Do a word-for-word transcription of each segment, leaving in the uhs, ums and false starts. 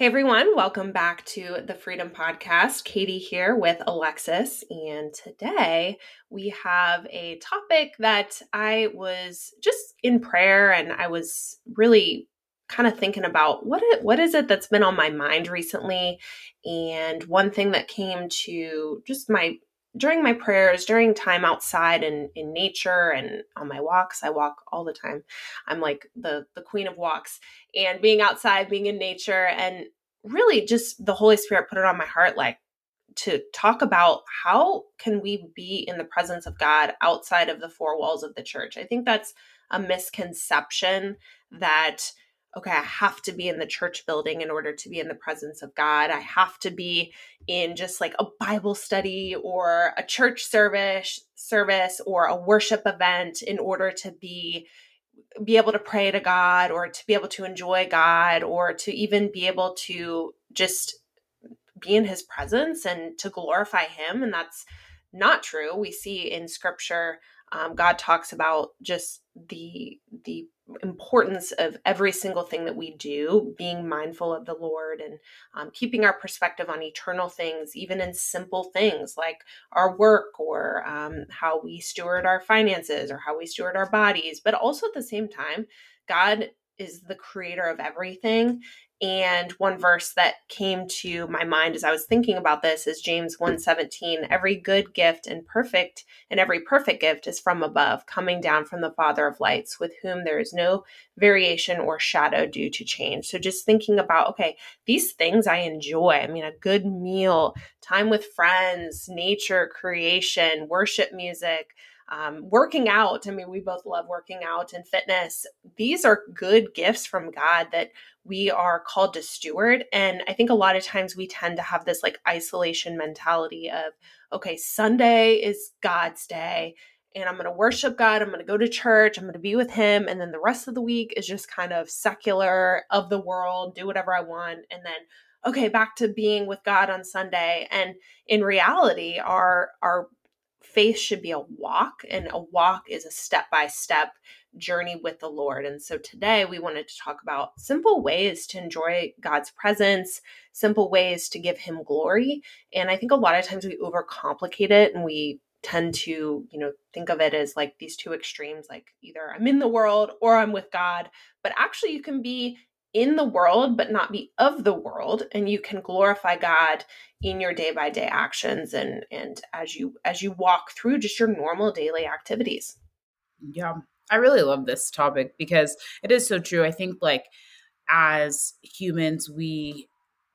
Hey everyone, welcome back to The Freedom Podcast. Katie here with Alexis, and today we have a topic that I was just in prayer and I was really kind of thinking about what it, what is it that's been on my mind recently, and one thing that came to just my during my prayers, during time outside and in nature and on my walks. I walk all the time. I'm like the, the queen of walks, and being outside, being in nature, and really just the Holy Spirit put it on my heart, like to talk about how can we be in the presence of God outside of the four walls of the church. I think that's a misconception that, okay, I have to be in the church building in order to be in the presence of God. I have to be in just like a Bible study or a church service service or a worship event in order to be be able to pray to God, or to be able to enjoy God, or to even be able to just be in his presence and to glorify him. And that's not true. We see in scripture, um, God talks about just the the importance of every single thing that we do, being mindful of the Lord, and um, keeping our perspective on eternal things, even in simple things like our work, or um, how we steward our finances, or how we steward our bodies. But also at the same time, God is the creator of everything. And one verse that came to my mind as I was thinking about this is James one seventeen, every good gift and perfect and every perfect gift is from above, coming down from the Father of lights, with whom there is no variation or shadow due to change. So just thinking about, okay, these things I enjoy. I mean, a good meal, time with friends, nature, creation, worship music, Um, working out. I mean, we both love working out and fitness. These are good gifts from God that we are called to steward. And I think a lot of times we tend to have this like isolation mentality of, okay, Sunday is God's day, and I'm going to worship God. I'm going to go to church. I'm going to be with him. And then the rest of the week is just kind of secular, of the world, do whatever I want. And then, okay, back to being with God on Sunday. And in reality, our, our, faith should be a walk, and a walk is a step-by-step journey with the Lord. And so today we wanted to talk about simple ways to enjoy God's presence, simple ways to give him glory. And I think a lot of times we overcomplicate it, and we tend to, you know, think of it as like these two extremes, like either I'm in the world or I'm with God. But actually you can be in the world, but not be of the world. And you can glorify God in your day by day actions, and, and as you, as you walk through just your normal daily activities. Yeah. I really love this topic because it is so true. I think like as humans, we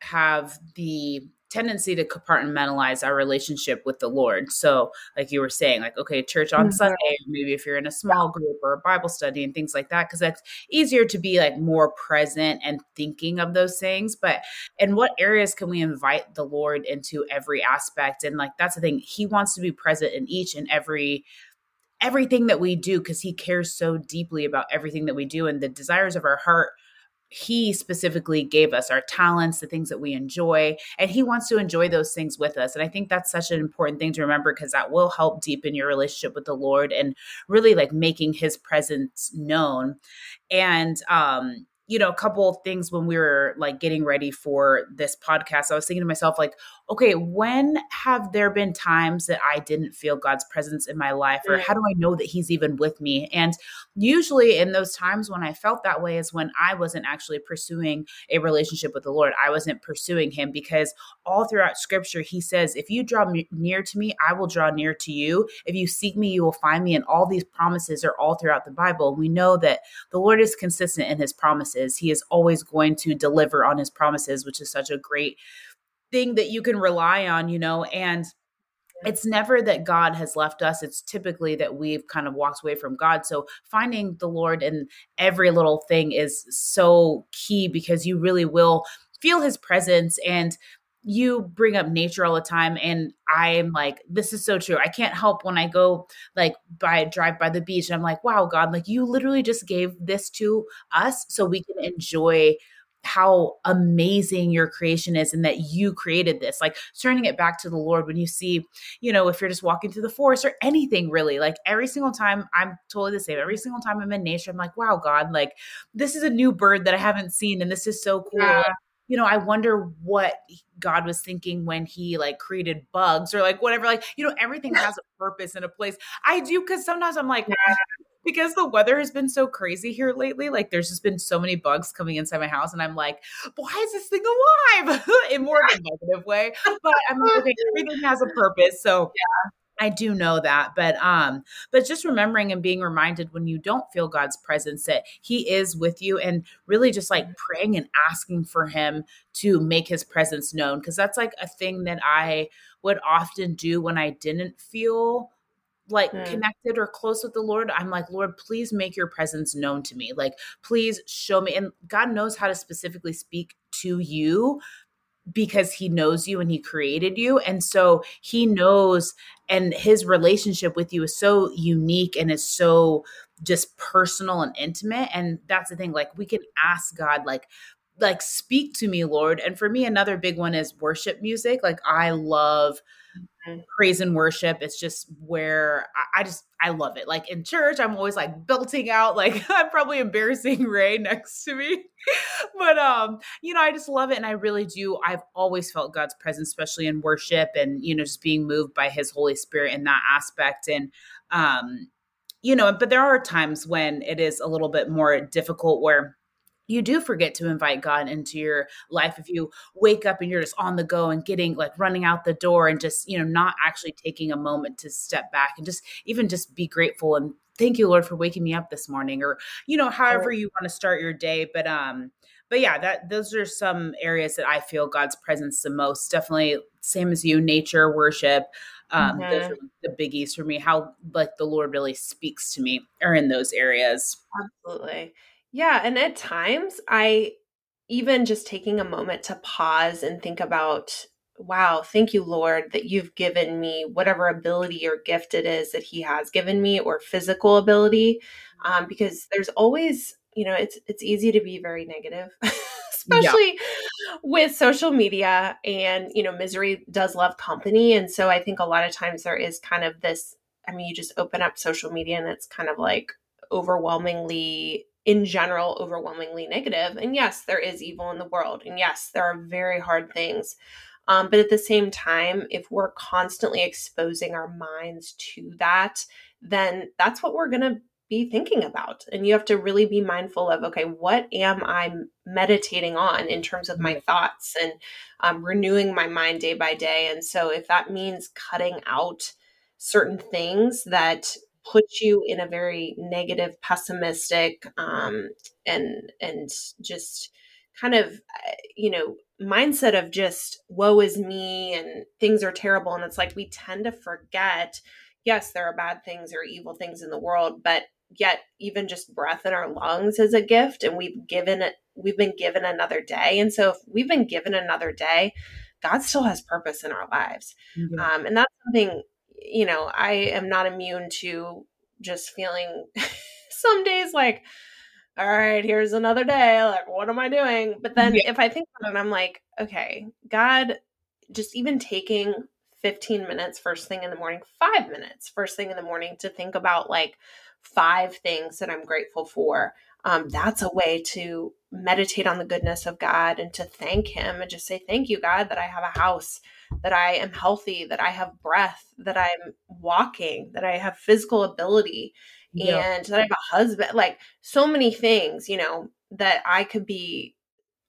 have the tendency to compartmentalize our relationship with the Lord. So like you were saying, like, okay, church on mm-hmm. Sunday, maybe if you're in a small group or a Bible study and things like that, because that's easier to be like more present and thinking of those things. But in what areas can we invite the Lord into every aspect? And like, that's the thing. He wants to be present in each and every everything that we do, because he cares so deeply about everything that we do, and the desires of our heart. He specifically gave us our talents, the things that we enjoy, and he wants to enjoy those things with us. And I think that's such an important thing to remember, because that will help deepen your relationship with the Lord and really like making his presence known. And, um, you know, a couple of things when we were like getting ready for this podcast, I was thinking to myself, like, okay, when have there been times that I didn't feel God's presence in my life, or how do I know that he's even with me? And usually in those times when I felt that way is when I wasn't actually pursuing a relationship with the Lord. I wasn't pursuing him, because all throughout scripture, he says, if you draw near to me, I will draw near to you. If you seek me, you will find me. And all these promises are all throughout the Bible. We know that the Lord is consistent in his promises. He is always going to deliver on his promises, which is such a great thing that you can rely on, you know, and it's never that God has left us. It's typically that we've kind of walked away from God. So finding the Lord in every little thing is so key, because you really will feel his presence. And you bring up nature all the time, and I'm like, this is so true. I can't help when I go like by drive by the beach, and I'm like, wow, God, like you literally just gave this to us so we can enjoy how amazing your creation is, and that you created this, like turning it back to the Lord. When you see, you know, if you're just walking through the forest or anything, really, like every single time I'm totally the same. Every single time I'm in nature, I'm like, wow, God, like this is a new bird that I haven't seen. And this is so cool. Yeah. you know, I wonder what God was thinking when he like created bugs or like whatever, like, you know, everything has a purpose and a place. I do. Cause sometimes I'm like, yeah. Because the weather has been so crazy here lately. Like there's just been so many bugs coming inside my house and I'm like, why is this thing alive? In more of a negative way, but I'm like, okay, everything has a purpose. So yeah. I do know that, but, um, but just remembering and being reminded when you don't feel God's presence, that he is with you, and really just like praying and asking for him to make his presence known. Cause that's like a thing that I would often do when I didn't feel like mm. connected or close with the Lord. I'm like, Lord, please make your presence known to me. Like, please show me. And God knows how to specifically speak to you, because he knows you and he created you. And so he knows, and his relationship with you is so unique and is so just personal and intimate. And that's the thing, like we can ask God, like, like speak to me, Lord. And for me, another big one is worship music. Like I love praise and worship. It's just where I, I just, I love it. Like in church, I'm always like belting out, like I'm probably embarrassing Ray next to me, but, um, you know, I just love it. And I really do. I've always felt God's presence, especially in worship and, you know, just being moved by his Holy Spirit in that aspect. And, um, you know, but there are times when it is a little bit more difficult where you do forget to invite God into your life. If you wake up and you're just on the go and getting like running out the door and just, you know, not actually taking a moment to step back and just even just be grateful and thank you, Lord, for waking me up this morning, or, you know, however you want to start your day. But, um, but yeah, that, those are some areas that I feel God's presence the most. Definitely same as you, nature, worship. Um, mm-hmm. Those are the biggies for me, how like the Lord really speaks to me are in those areas. Absolutely. Yeah. And at times I, even just taking a moment to pause and think about, wow, thank you, Lord, that you've given me whatever ability or gift it is that he has given me, or physical ability. Um, because there's always, you know, it's, it's easy to be very negative, especially yeah. with social media, and, you know, misery does love company. And so I think a lot of times there is kind of this, I mean, you just open up social media and it's kind of like overwhelmingly in general, overwhelmingly negative. And yes, there is evil in the world. And yes, there are very hard things. Um, but at the same time, if we're constantly exposing our minds to that, then that's what we're going to be thinking about. And you have to really be mindful of, okay, what am I meditating on in terms of my thoughts, and um, renewing my mind day by day. And so if that means cutting out certain things that put you in a very negative, pessimistic, um, and, and just kind of, you know, mindset of just woe is me and things are terrible. And it's like, we tend to forget, yes, there are bad things or evil things in the world, but yet even just breath in our lungs is a gift, and we've given it, we've been given another day. And so if we've been given another day, God still has purpose in our lives. Mm-hmm. Um, and that's something, you know, I am not immune to just feeling some days like, all right, here's another day. Like, what am I doing? But then yeah. if I think about it, I'm like, okay, God, just even taking fifteen minutes first thing in the morning, five minutes first thing in the morning to think about like five things that I'm grateful for. Um, that's a way to meditate on the goodness of God and to thank him and just say, thank you, God, that I have a house, that I am healthy, that I have breath, that I'm walking, that I have physical ability, yeah. and that I have a husband, like so many things, you know, that I could be,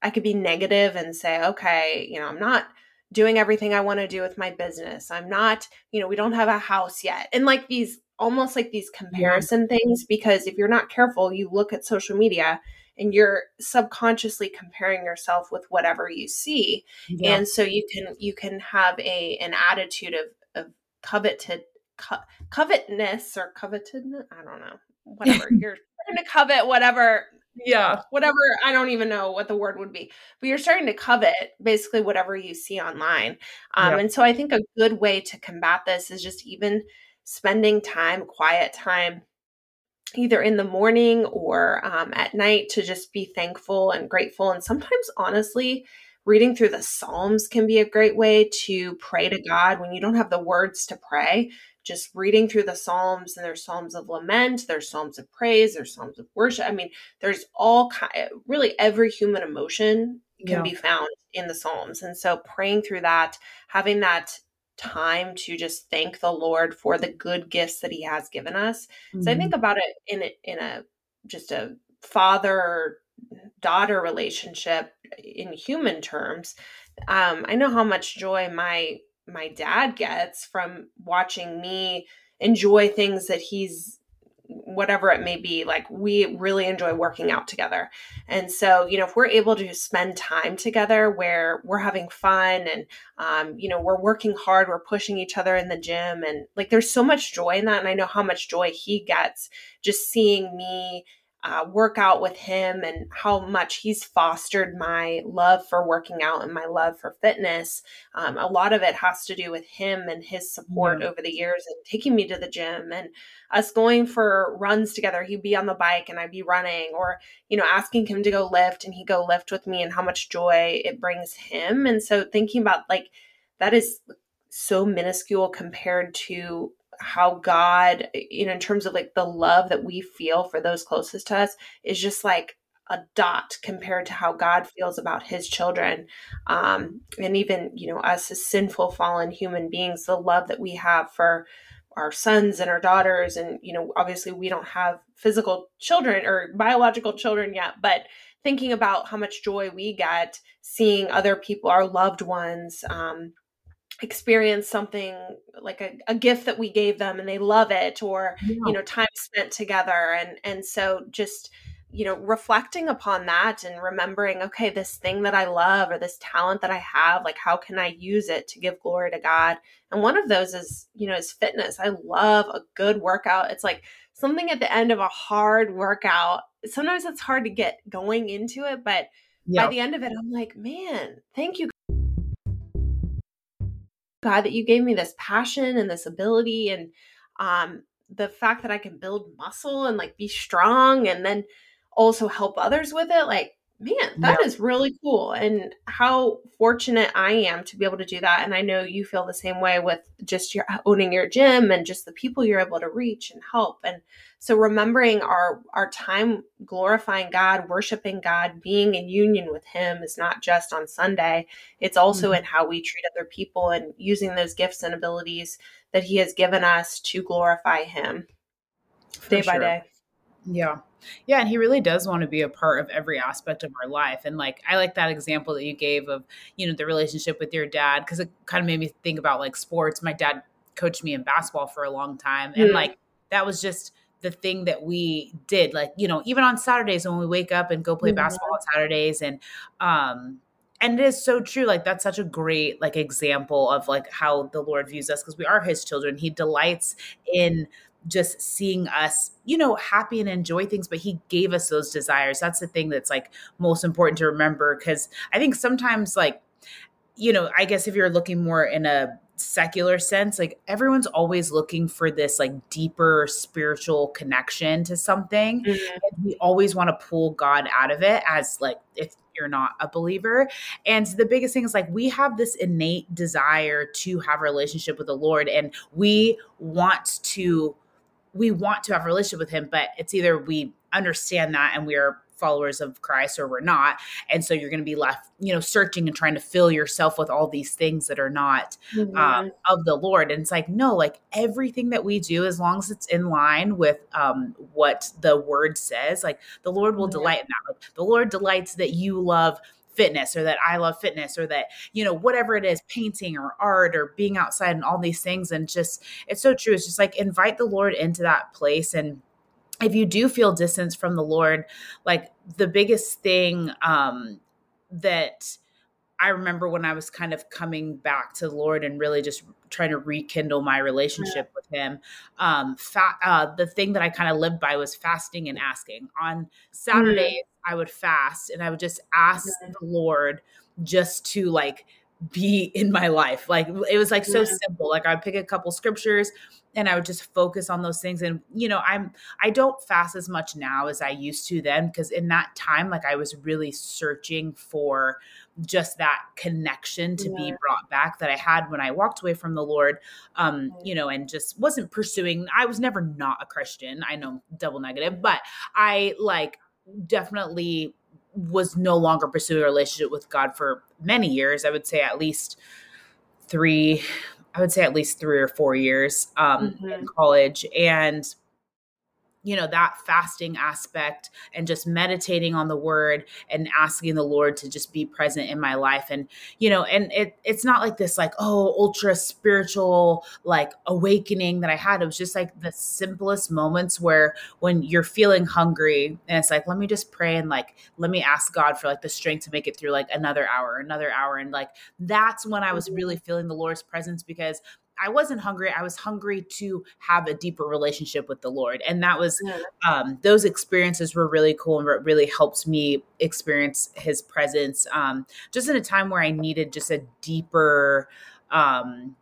I could be negative and say, okay, you know, I'm not doing everything I want to do with my business. I'm not, you know, we don't have a house yet. And like these, almost like these comparison yeah. things, because if you're not careful, you look at social media and you're subconsciously comparing yourself with whatever you see. Yeah. And so you can, you can have a, an attitude of, of coveted co- covetedness or covetedness. I don't know, whatever you're starting to covet, whatever, yeah, whatever. I don't even know what the word would be, but you're starting to covet basically whatever you see online. Um, yeah. And so I think a good way to combat this is just even spending time, quiet time, either in the morning or um, at night, to just be thankful and grateful. And sometimes, honestly, reading through the Psalms can be a great way to pray to God when you don't have the words to pray. Just reading through the Psalms, and there's Psalms of lament, there's Psalms of praise, there's Psalms of worship. I mean, there's all kind, really every human emotion can yeah. be found in the Psalms. And so praying through that, having that time to just thank the Lord for the good gifts that he has given us. Mm-hmm. So I think about it in a, in a, just a father daughter relationship in human terms. Um, I know how much joy my, my dad gets from watching me enjoy things that he's, whatever it may be. Like, we really enjoy working out together. And so, you know, if we're able to spend time together where we're having fun and, um, you know, we're working hard, we're pushing each other in the gym, and like, there's so much joy in that. And I know how much joy he gets just seeing me uh, work out with him, and how much he's fostered my love for working out and my love for fitness. Um, a lot of it has to do with him and his support mm-hmm. over the years, and taking me to the gym and us going for runs together. He'd be on the bike and I'd be running, or, you know, asking him to go lift and he'd go lift with me, and how much joy it brings him. And so thinking about like, that is so minuscule compared to how God, you know, in terms of like the love that we feel for those closest to us, is just like a dot compared to how God feels about his children. Um, and even, you know, us as sinful, fallen human beings, the love that we have for our sons and our daughters. And, you know, obviously we don't have physical children or biological children yet, but thinking about how much joy we get seeing other people, our loved ones, um, experience something like a, a gift that we gave them and they love it, or, yeah. you know, time spent together. And, and so just, you know, reflecting upon that and remembering, okay, this thing that I love, or this talent that I have, like, how can I use it to give glory to God? And one of those is, you know, is fitness. I love a good workout. It's like something at the end of a hard workout. Sometimes it's hard to get going into it, but yeah. by the end of it, I'm like, man, thank you, God, that you gave me this passion and this ability, and um, the fact that I can build muscle and like be strong and then also help others with it. Like, man, that yeah. is really cool. And how fortunate I am to be able to do that. And I know you feel the same way with just your owning your gym and just the people you're able to reach and help. And so remembering our, our time glorifying God, worshiping God, being in union with him is not just on Sunday. It's also mm-hmm. in how we treat other people, and using those gifts and abilities that he has given us to glorify him For day sure. by day. Yeah. Yeah. And he really does want to be a part of every aspect of our life. And like, I like that example that you gave of, you know, the relationship with your dad, because it kind of made me think about like sports. My dad coached me in basketball for a long time. And mm. like, that was just the thing that we did. Like, you know, even on Saturdays when we wake up and go play mm-hmm. basketball on Saturdays. And, um, and it is so true. Like, that's such a great like example of like how the Lord views us, because we are his children. He delights in just seeing us, you know, happy and enjoy things, but he gave us those desires. That's the thing that's like most important to remember. Cause I think sometimes like, you know, I guess if you're looking more in a secular sense, like everyone's always looking for this like deeper spiritual connection to something. Mm-hmm. And we always want to pull God out of it, as like, if you're not a believer. And the biggest thing is like, we have this innate desire to have a relationship with the Lord, and we want to we want to have a relationship with him, but it's either we understand that and we are followers of Christ, or we're not. And so you're going to be left, you know, searching and trying to fill yourself with all these things that are not mm-hmm. um, of the Lord. And it's like, no, like everything that we do, as long as it's in line with um, what the word says, like the Lord will mm-hmm. delight in that. Like, the Lord delights that you love fitness, or that I love fitness, or that, you know, whatever it is, painting or art or being outside and all these things. And just, it's so true. It's just like, invite the Lord into that place. And if you do feel distance from the Lord, like the biggest thing um, that I remember when I was kind of coming back to the Lord and really just trying to rekindle my relationship with him. Um, fa- uh, the thing that I kind of lived by was fasting and asking. On Saturdays, mm-hmm. I would fast, and I would just ask mm-hmm. the Lord just to like be in my life. Like it was like so yeah. simple. Like I would pick a couple scriptures and I would just focus on those things. And, you know, I'm, I don't fast as much now as I used to then, because in that time, like I was really searching for just that connection to yeah. be brought back that I had when I walked away from the Lord, um, you know, and just wasn't pursuing. I was never not a Christian. I know, double negative, but I like definitely was no longer pursuing a relationship with God for many years. I would say at least three, I would say at least three or four years um, mm-hmm. in college. And, you know, that fasting aspect and just meditating on the word and asking the Lord to just be present in my life. And, you know, and it it's not like this, like, oh, ultra spiritual, like awakening that I had. It was just like the simplest moments where when you're feeling hungry and it's like, let me just pray and like, let me ask God for like the strength to make it through like another hour, another hour. And like, that's when I was really feeling the Lord's presence, because I wasn't hungry. I was hungry to have a deeper relationship with the Lord. And that was, um, those experiences were really cool and really helped me experience his presence. Um, just in a time where I needed just a deeper, um,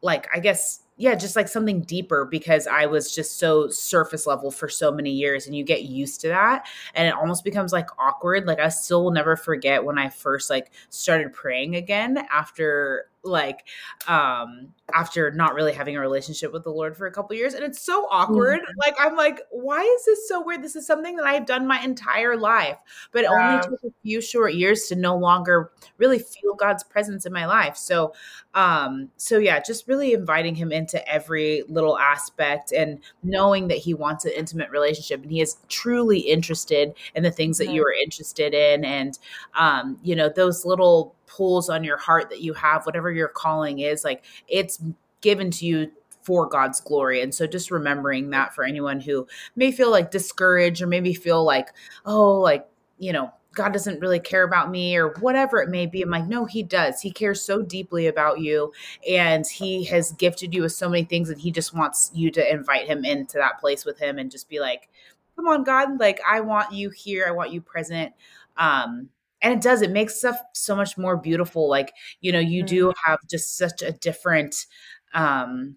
like, I guess, yeah, just like something deeper, because I was just so surface level for so many years, and you get used to that and it almost becomes like awkward. Like I still will never forget when I first like started praying again after like, um, after not really having a relationship with the Lord for a couple of years. And it's so awkward. Mm-hmm. Like, I'm like, why is this so weird? This is something that I've done my entire life, but it yeah. only took a few short years to no longer really feel God's presence in my life. So, um, so yeah, just really inviting him into every little aspect and knowing that he wants an intimate relationship and he is truly interested in the things mm-hmm. that you are interested in. And, um, you know, those little pulls on your heart that you have, whatever your calling is, like it's given to you for God's glory. And so just remembering that for anyone who may feel like discouraged or maybe feel like, oh, like, you know, God doesn't really care about me or whatever it may be. I'm like, no, he does. He cares so deeply about you, and he has gifted you with so many things, and he just wants you to invite him into that place with him and just be like, come on, God, like I want you here. I want you present. Um, And it does, it makes stuff so much more beautiful. Like, you know, you do have just such a different, um,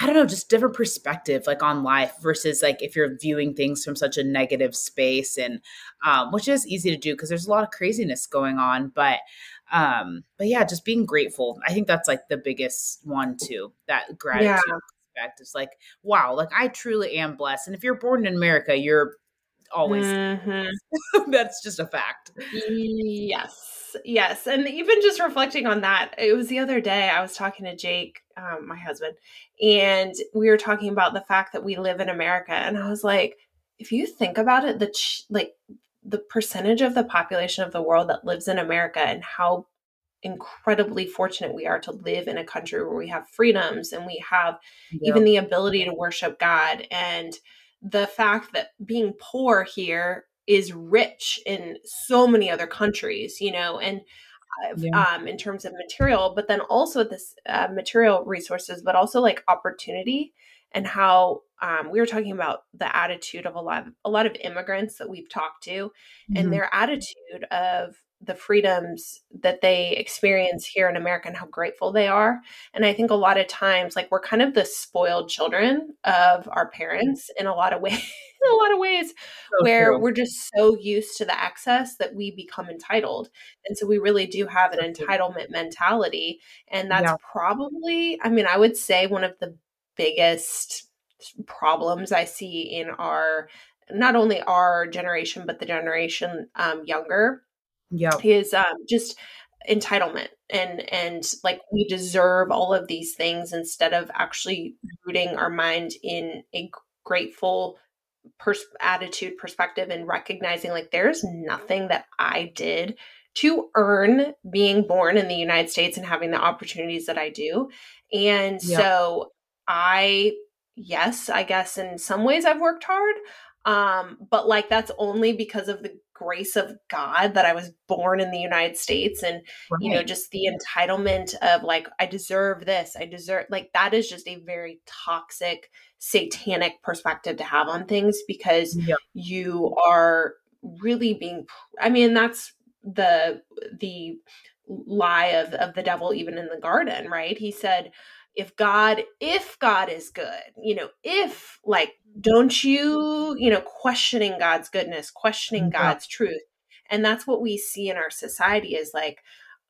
I don't know, just different perspective, like on life versus like if you're viewing things from such a negative space, and, um, which is easy to do because there's a lot of craziness going on, but, um, but yeah, just being grateful. I think that's like the biggest one too, that gratitude aspect. It's like, wow, like I truly am blessed. And if you're born in America, you're always mm-hmm. that's just a fact. Yes. Yes. And even just reflecting on that, it was the other day I was talking to Jake, um, my husband, and we were talking about the fact that we live in America. And I was like, if you think about it, the, ch- like the percentage of the population of the world that lives in America and how incredibly fortunate we are to live in a country where we have freedoms and we have yeah. even the ability to worship God, and the fact that being poor here is rich in so many other countries, you know, and yeah. um, in terms of material, but then also this uh, material resources, but also like opportunity, and how um, we were talking about the attitude of a lot of, a lot of immigrants that we've talked to mm-hmm. and their attitude of the freedoms that they experience here in America and how grateful they are. And I think a lot of times, like we're kind of the spoiled children of our parents in a lot of ways, in a lot of ways so where true. We're just so used to the access that we become entitled. And so we really do have an so entitlement true. mentality. And that's yeah. probably, I mean, I would say one of the biggest problems I see in our, not only our generation, but the generation um, younger. Yeah, is um, just entitlement, and and like we deserve all of these things instead of actually rooting our mind in a grateful pers- attitude, perspective, and recognizing like there's nothing that I did to earn being born in the United States and having the opportunities that I do, and yeah. so I yes, I guess in some ways I've worked hard. Um, but like, that's only because of the grace of God that I was born in the United States, and, right. you know, just the entitlement of like, I deserve this, I deserve, like, that is just a very toxic, satanic perspective to have on things, because yeah. you are really being, I mean, that's the, the lie of, of the devil, even in the garden, right? He said, If God, if God is good, you know, if like, don't you, you know, questioning God's goodness, questioning yeah. God's truth. And that's what we see in our society is like,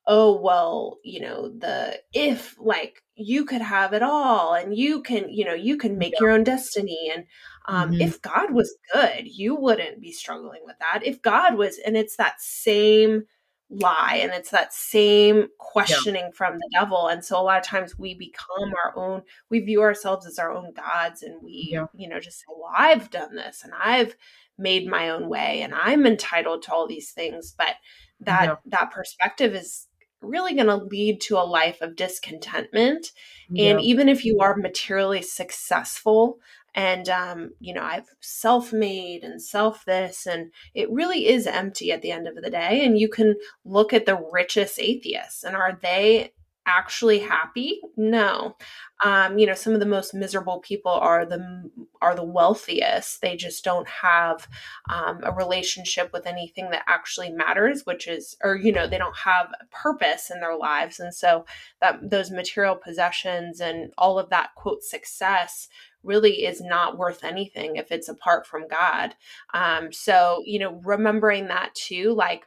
oh, well, you know, the, if like you could have it all and you can, you know, you can make yeah. your own destiny. And, Um, mm-hmm. If God was good, you wouldn't be struggling with that. If God was, and it's that same lie and it's that same questioning yeah. from the devil. And so a lot of times we become our own, we view ourselves as our own gods, and we, yeah. you know, just say, well, I've done this and I've made my own way and I'm entitled to all these things. But that, yeah. that perspective is really going to lead to a life of discontentment. Yeah. And even if you are materially successful, and, um, you know, I've self-made and self-this, and it really is empty at the end of the day. And you can look at the richest atheists, and are they actually happy? No. Um, you know, some of the most miserable people are the, are the wealthiest. They just don't have um, a relationship with anything that actually matters, which is, or, you know, they don't have a purpose in their lives. And so that those material possessions and all of that quote success really is not worth anything if it's apart from God. Um, so, you know, remembering that too, like,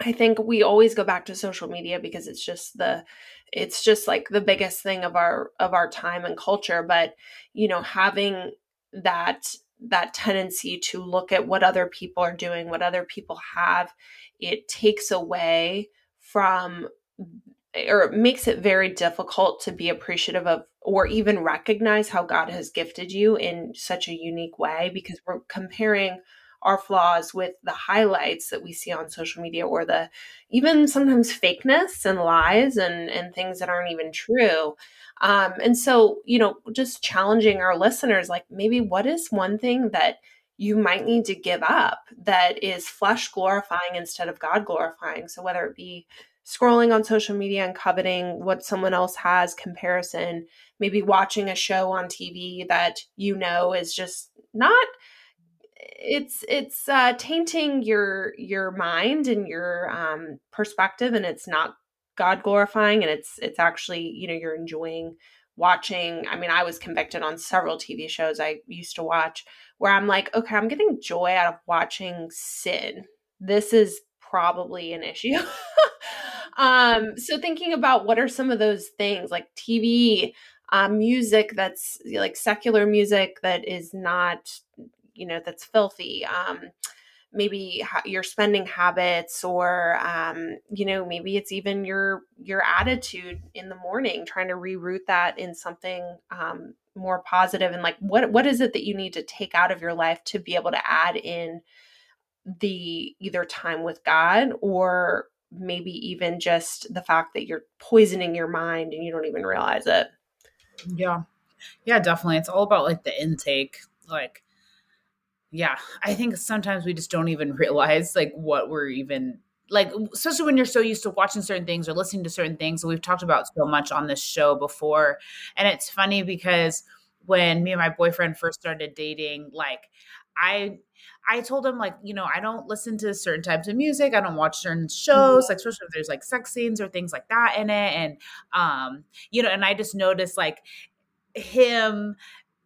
I think we always go back to social media because it's just the, it's just like the biggest thing of our, of our time and culture. But, you know, having that, that tendency to look at what other people are doing, what other people have, it takes away from, or it makes it very difficult to be appreciative of, or even recognize how God has gifted you in such a unique way, because we're comparing our flaws with the highlights that we see on social media, or the even sometimes fakeness and lies and, and things that aren't even true. Um, and so, you know, just challenging our listeners, like, maybe what is one thing that you might need to give up that is flesh glorifying instead of God glorifying? So whether it be scrolling on social media and coveting what someone else has, comparison, maybe watching a show on T V that, you know, is just not, it's, it's uh, tainting your, your mind and your um, perspective, and it's not God glorifying. And it's, it's actually, you know, you're enjoying watching. I mean, I was convicted on several T V shows I used to watch where I'm like, okay, I'm getting joy out of watching sin. This is probably an issue. Um, so thinking about what are some of those things, like T V, um, music, that's like secular music that is not, you know, that's filthy, um, maybe ha- your spending habits, or, um, you know, maybe it's even your, your attitude in the morning, trying to reroute that in something, um, more positive. And like, what, what is it that you need to take out of your life to be able to add in the either time with God, or maybe even just the fact that you're poisoning your mind and you don't even realize it. Yeah. Yeah, definitely. It's all about like the intake. Like, yeah, I think sometimes we just don't even realize like what we're even like, especially when you're so used to watching certain things or listening to certain things. And we've talked about so much on this show before. And it's funny because when me and my boyfriend first started dating, like I, I told him, like, you know, I don't listen to certain types of music. I don't watch certain shows, like especially if there's like sex scenes or things like that in it. And, um, you know, and I just noticed like him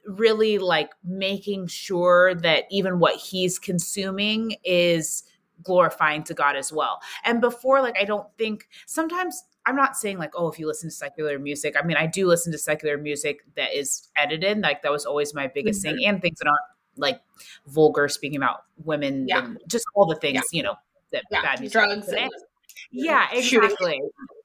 really like making sure that even what he's consuming is glorifying to God as well. And before, like, I don't think sometimes I'm not saying like, oh, if you listen to secular music, I mean, I do listen to secular music that is edited. Like that was always my biggest mm-hmm. thing, and things that aren't like vulgar, speaking about women, yeah. and just all the things, yeah. you know, that yeah. bad music. Drugs. And, yeah, exactly.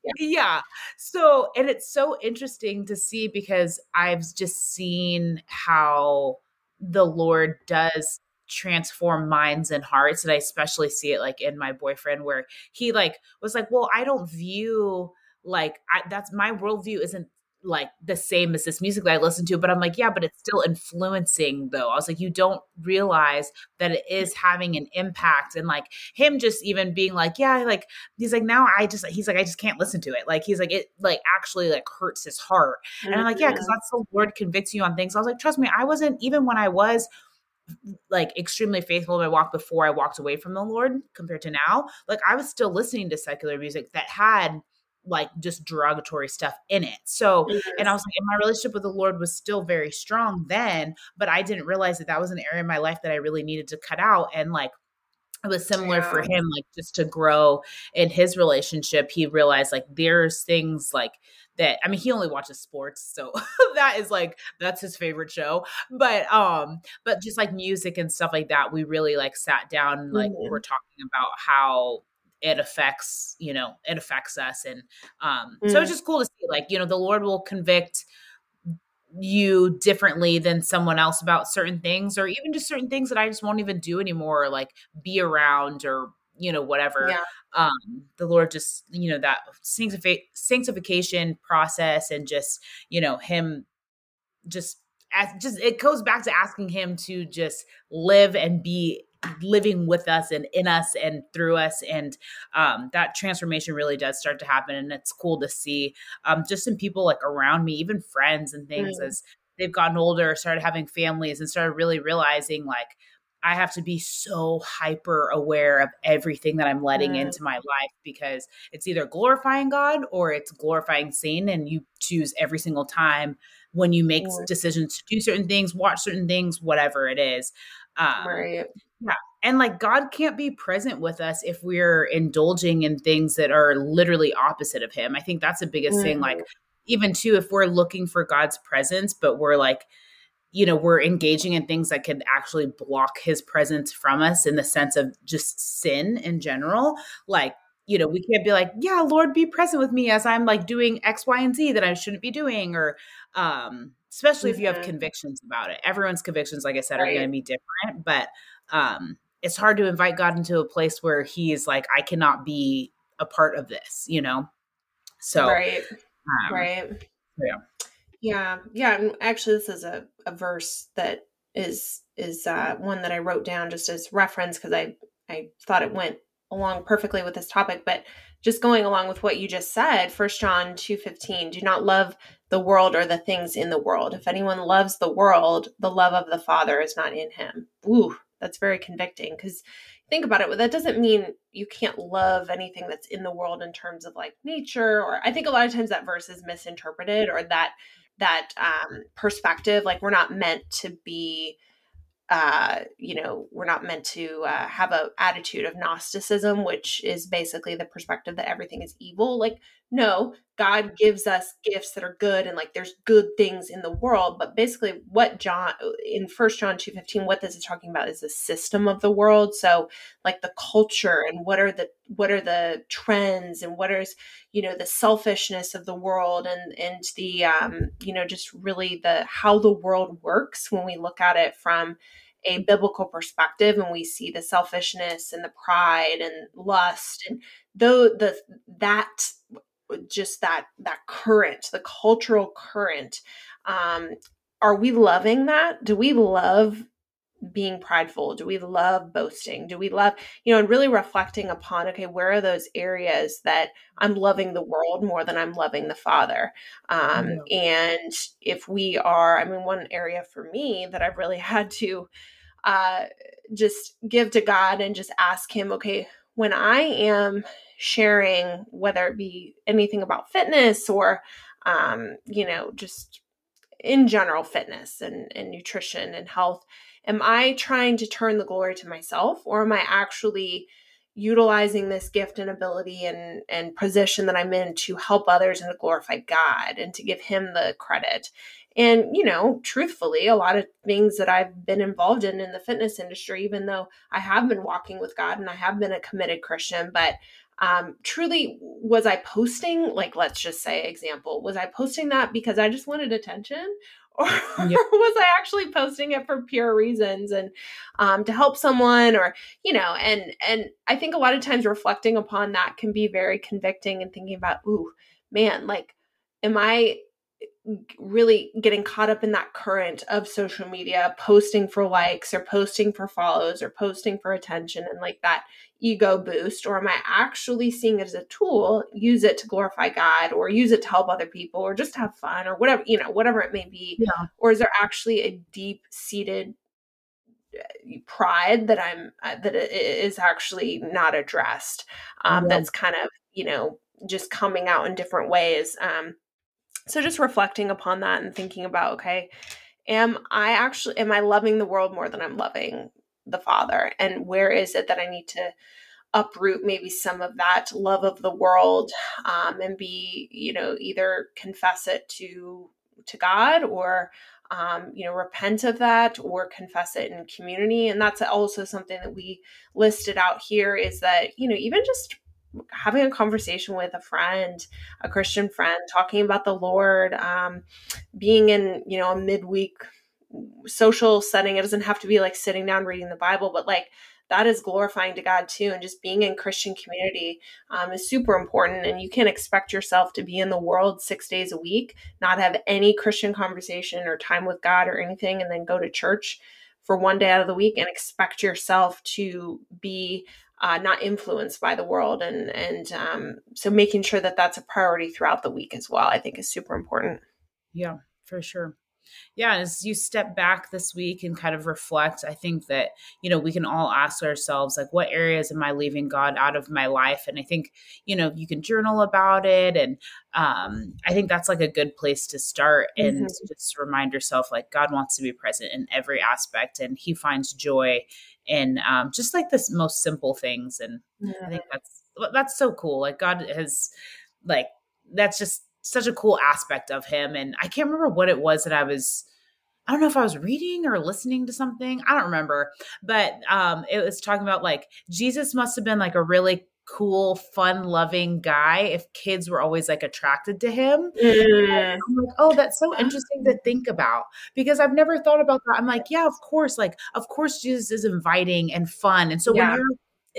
Yeah. yeah. So, and it's so interesting to see, because I've just seen how the Lord does transform minds and hearts. And I especially see it like in my boyfriend, where he like was like, well, I don't view like, I, that's my worldview isn't like the same as this music that I listen to. But I'm like, yeah, but it's still influencing though. I was like, you don't realize that it is having an impact. And like him just even being like, yeah, like he's like, now I just, he's like, I just can't listen to it. Like, he's like, it like actually like hurts his heart. And I'm like, yeah, cause that's the Lord convicts you on things. I was like, trust me, I wasn't, even when I was like extremely faithful in my walk before I walked away from the Lord compared to now, like I was still listening to secular music that had like just derogatory stuff in it. So, mm-hmm. and I was like, and my relationship with the Lord was still very strong then, but I didn't realize that that was an area in my life that I really needed to cut out. And like, it was similar yeah. for him, like just to grow in his relationship. He realized like there's things like that. I mean, he only watches sports, so that is like, that's his favorite show. But, um, but just like music and stuff like that, we really like sat down and like, mm-hmm. we were talking about how it affects, you know, it affects us. And, um, mm-hmm. so it's just cool to see, like, you know, the Lord will convict you differently than someone else about certain things, or even just certain things that I just won't even do anymore, or like be around, or, you know, whatever. Yeah. Um, the Lord just, you know, that sanctifi- sanctification process, and just, you know, him just, as, just, it goes back to asking him to just live and be living with us and in us and through us. And, um, that transformation really does start to happen. And it's cool to see, um, just in people like around me, even friends and things, mm. as they've gotten older, started having families, and started really realizing like, I have to be so hyper aware of everything that I'm letting mm. into my life, because it's either glorifying God or it's glorifying Satan. And you choose every single time when you make mm. decisions to do certain things, watch certain things, whatever it is. Um, right. Yeah. And like, God can't be present with us if we're indulging in things that are literally opposite of him. I think that's the biggest mm. thing. Like, even too, if we're looking for God's presence, but we're like, you know, we're engaging in things that could actually block his presence from us, in the sense of just sin in general. Like, you know, we can't be like, yeah, Lord, be present with me as I'm like doing X, Y, and Z that I shouldn't be doing. Or, um, especially mm-hmm. if you have convictions about it. Everyone's convictions, like I said, right. are going to be different, but, um, it's hard to invite God into a place where he is like, I cannot be a part of this, you know? So, right. Um, right. Yeah. Yeah. Yeah. Actually, this is a, a verse that is, is uh, one that I wrote down just as reference, because I, I thought it went along perfectly with this topic. But just going along with what you just said, First John two fifteen, do not love the world or the things in the world. If anyone loves the world, the love of the Father is not in him. Ooh, that's very convicting, because think about it. That doesn't mean you can't love anything that's in the world in terms of like nature, or I think a lot of times that verse is misinterpreted, or that that um, perspective, like we're not meant to be, uh, you know, we're not meant to uh, have an attitude of Gnosticism, which is basically the perspective that everything is evil. Like, no, God gives us gifts that are good, and like there's good things in the world. But basically what John in First John two fifteen, what this is talking about is the system of the world. So like the culture, and what are the, what are the trends, and what is, you know, the selfishness of the world, and, and the, um, you know, just really the, how the world works when we look at it from a biblical perspective, and we see the selfishness and the pride and lust, and though the, that, just that, that current, the cultural current. Um, are we loving that? Do we love being prideful? Do we love boasting? Do we love, you know, and really reflecting upon, okay, where are those areas that I'm loving the world more than I'm loving the Father? Um, yeah. And if we are, I mean, one area for me that I've really had to uh, just give to God and just ask him, okay, when I am sharing, whether it be anything about fitness or, um, you know, just in general fitness and, and nutrition and health, am I trying to turn the glory to myself, or am I actually utilizing this gift and ability and, and position that I'm in to help others and to glorify God and to give him the credit? And, you know, truthfully, a lot of things that I've been involved in in the fitness industry, even though I have been walking with God and I have been a committed Christian, but um, truly, was I posting, like, let's just say example, was I posting that because I just wanted attention? Or yep. was I actually posting it for pure reasons and um, to help someone, or, you know, and, and I think a lot of times reflecting upon that can be very convicting, and thinking about, ooh, man, like, am I really getting caught up in that current of social media, posting for likes or posting for follows or posting for attention and like that ego boost? Or am I actually seeing it as a tool, use it to glorify God, or use it to help other people, or just have fun, or whatever, you know, whatever it may be? Yeah. Or is there actually a deep seated pride that I'm, uh, that is actually not addressed? Um, yeah. That's kind of, you know, just coming out in different ways. Um, So just reflecting upon that and thinking about, okay, am I actually, am I loving the world more than I'm loving the Father? And where is it that I need to uproot maybe some of that love of the world, um, and be, you know, either confess it to, to God, or, um, you know, repent of that, or confess it in community. And that's also something that we listed out here, is that, you know, even just having a conversation with a friend, a Christian friend, talking about the Lord, um, being in, you know, a midweek social setting. It doesn't have to be like sitting down, reading the Bible, but like, that is glorifying to God too. And just being in Christian community um, is super important. And you can't expect yourself to be in the world six days a week, not have any Christian conversation or time with God or anything, and then go to church for one day out of the week and expect yourself to be uh, not influenced by the world. And, and um, so making sure that that's a priority throughout the week as well, I think is super important. Yeah, for sure. Yeah. As you step back this week and kind of reflect, I think that, you know, we can all ask ourselves, like, what areas am I leaving God out of my life? And I think, you know, you can journal about it. And um, I think that's like a good place to start, and mm-hmm. just remind yourself, like, God wants to be present in every aspect, and he finds joy in um, just like the most simple things. And mm-hmm. I think that's, that's so cool. Like, God has, like, that's just such a cool aspect of him. And I can't remember what it was that I was, I don't know if I was reading or listening to something. I don't remember, but um, it was talking about, like, Jesus must've been like a really cool, fun, loving guy if kids were always like attracted to him. Mm. I'm like, oh, that's so interesting to think about, because I've never thought about that. I'm like, yeah, of course. Like, of course, Jesus is inviting and fun. And so yeah. when you're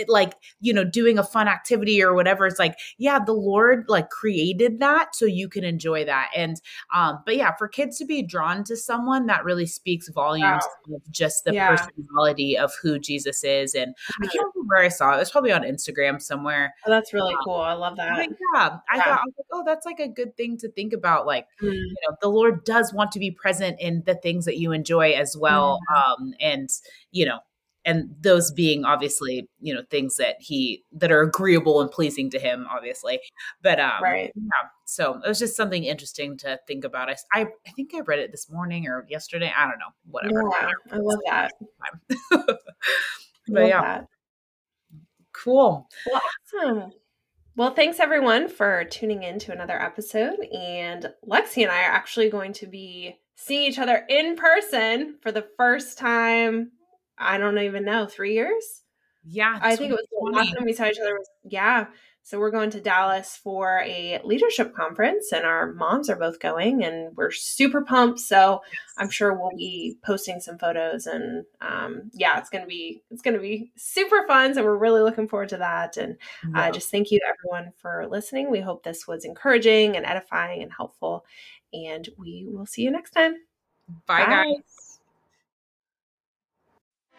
It like, you know, doing a fun activity or whatever, it's like, yeah, the Lord like created that so you can enjoy that. And, um, but yeah, for kids to be drawn to someone, that really speaks volumes wow. of just the yeah. personality of who Jesus is. And mm-hmm. I can't remember where I saw it. It was probably on Instagram somewhere. Oh, that's really um, cool. I love that. Like, yeah. I yeah. thought, I was like, oh, that's like a good thing to think about. Like, mm-hmm. you know, the Lord does want to be present in the things that you enjoy as well. Mm-hmm. Um, and, you know, And those being obviously, you know, things that he, that are agreeable and pleasing to him, obviously. But um, right. yeah, so it was just something interesting to think about. I, I, I think I read it this morning or yesterday. I don't know, whatever. Yeah, I love that. but love yeah, that. Cool. Well, awesome. Well, thanks everyone for tuning in to another episode. And Lexi and I are actually going to be seeing each other in person for the first time. I don't even know, three years? Yeah. I think it was the last time we saw each other. Yeah. So we're going to Dallas for a leadership conference, and our moms are both going, and we're super pumped. So yes. I'm sure we'll be posting some photos, and um, yeah, it's going to be, it's going to be super fun. So we're really looking forward to that. And yeah. uh, just thank you everyone for listening. We hope this was encouraging and edifying and helpful, and we will see you next time. Bye, Bye.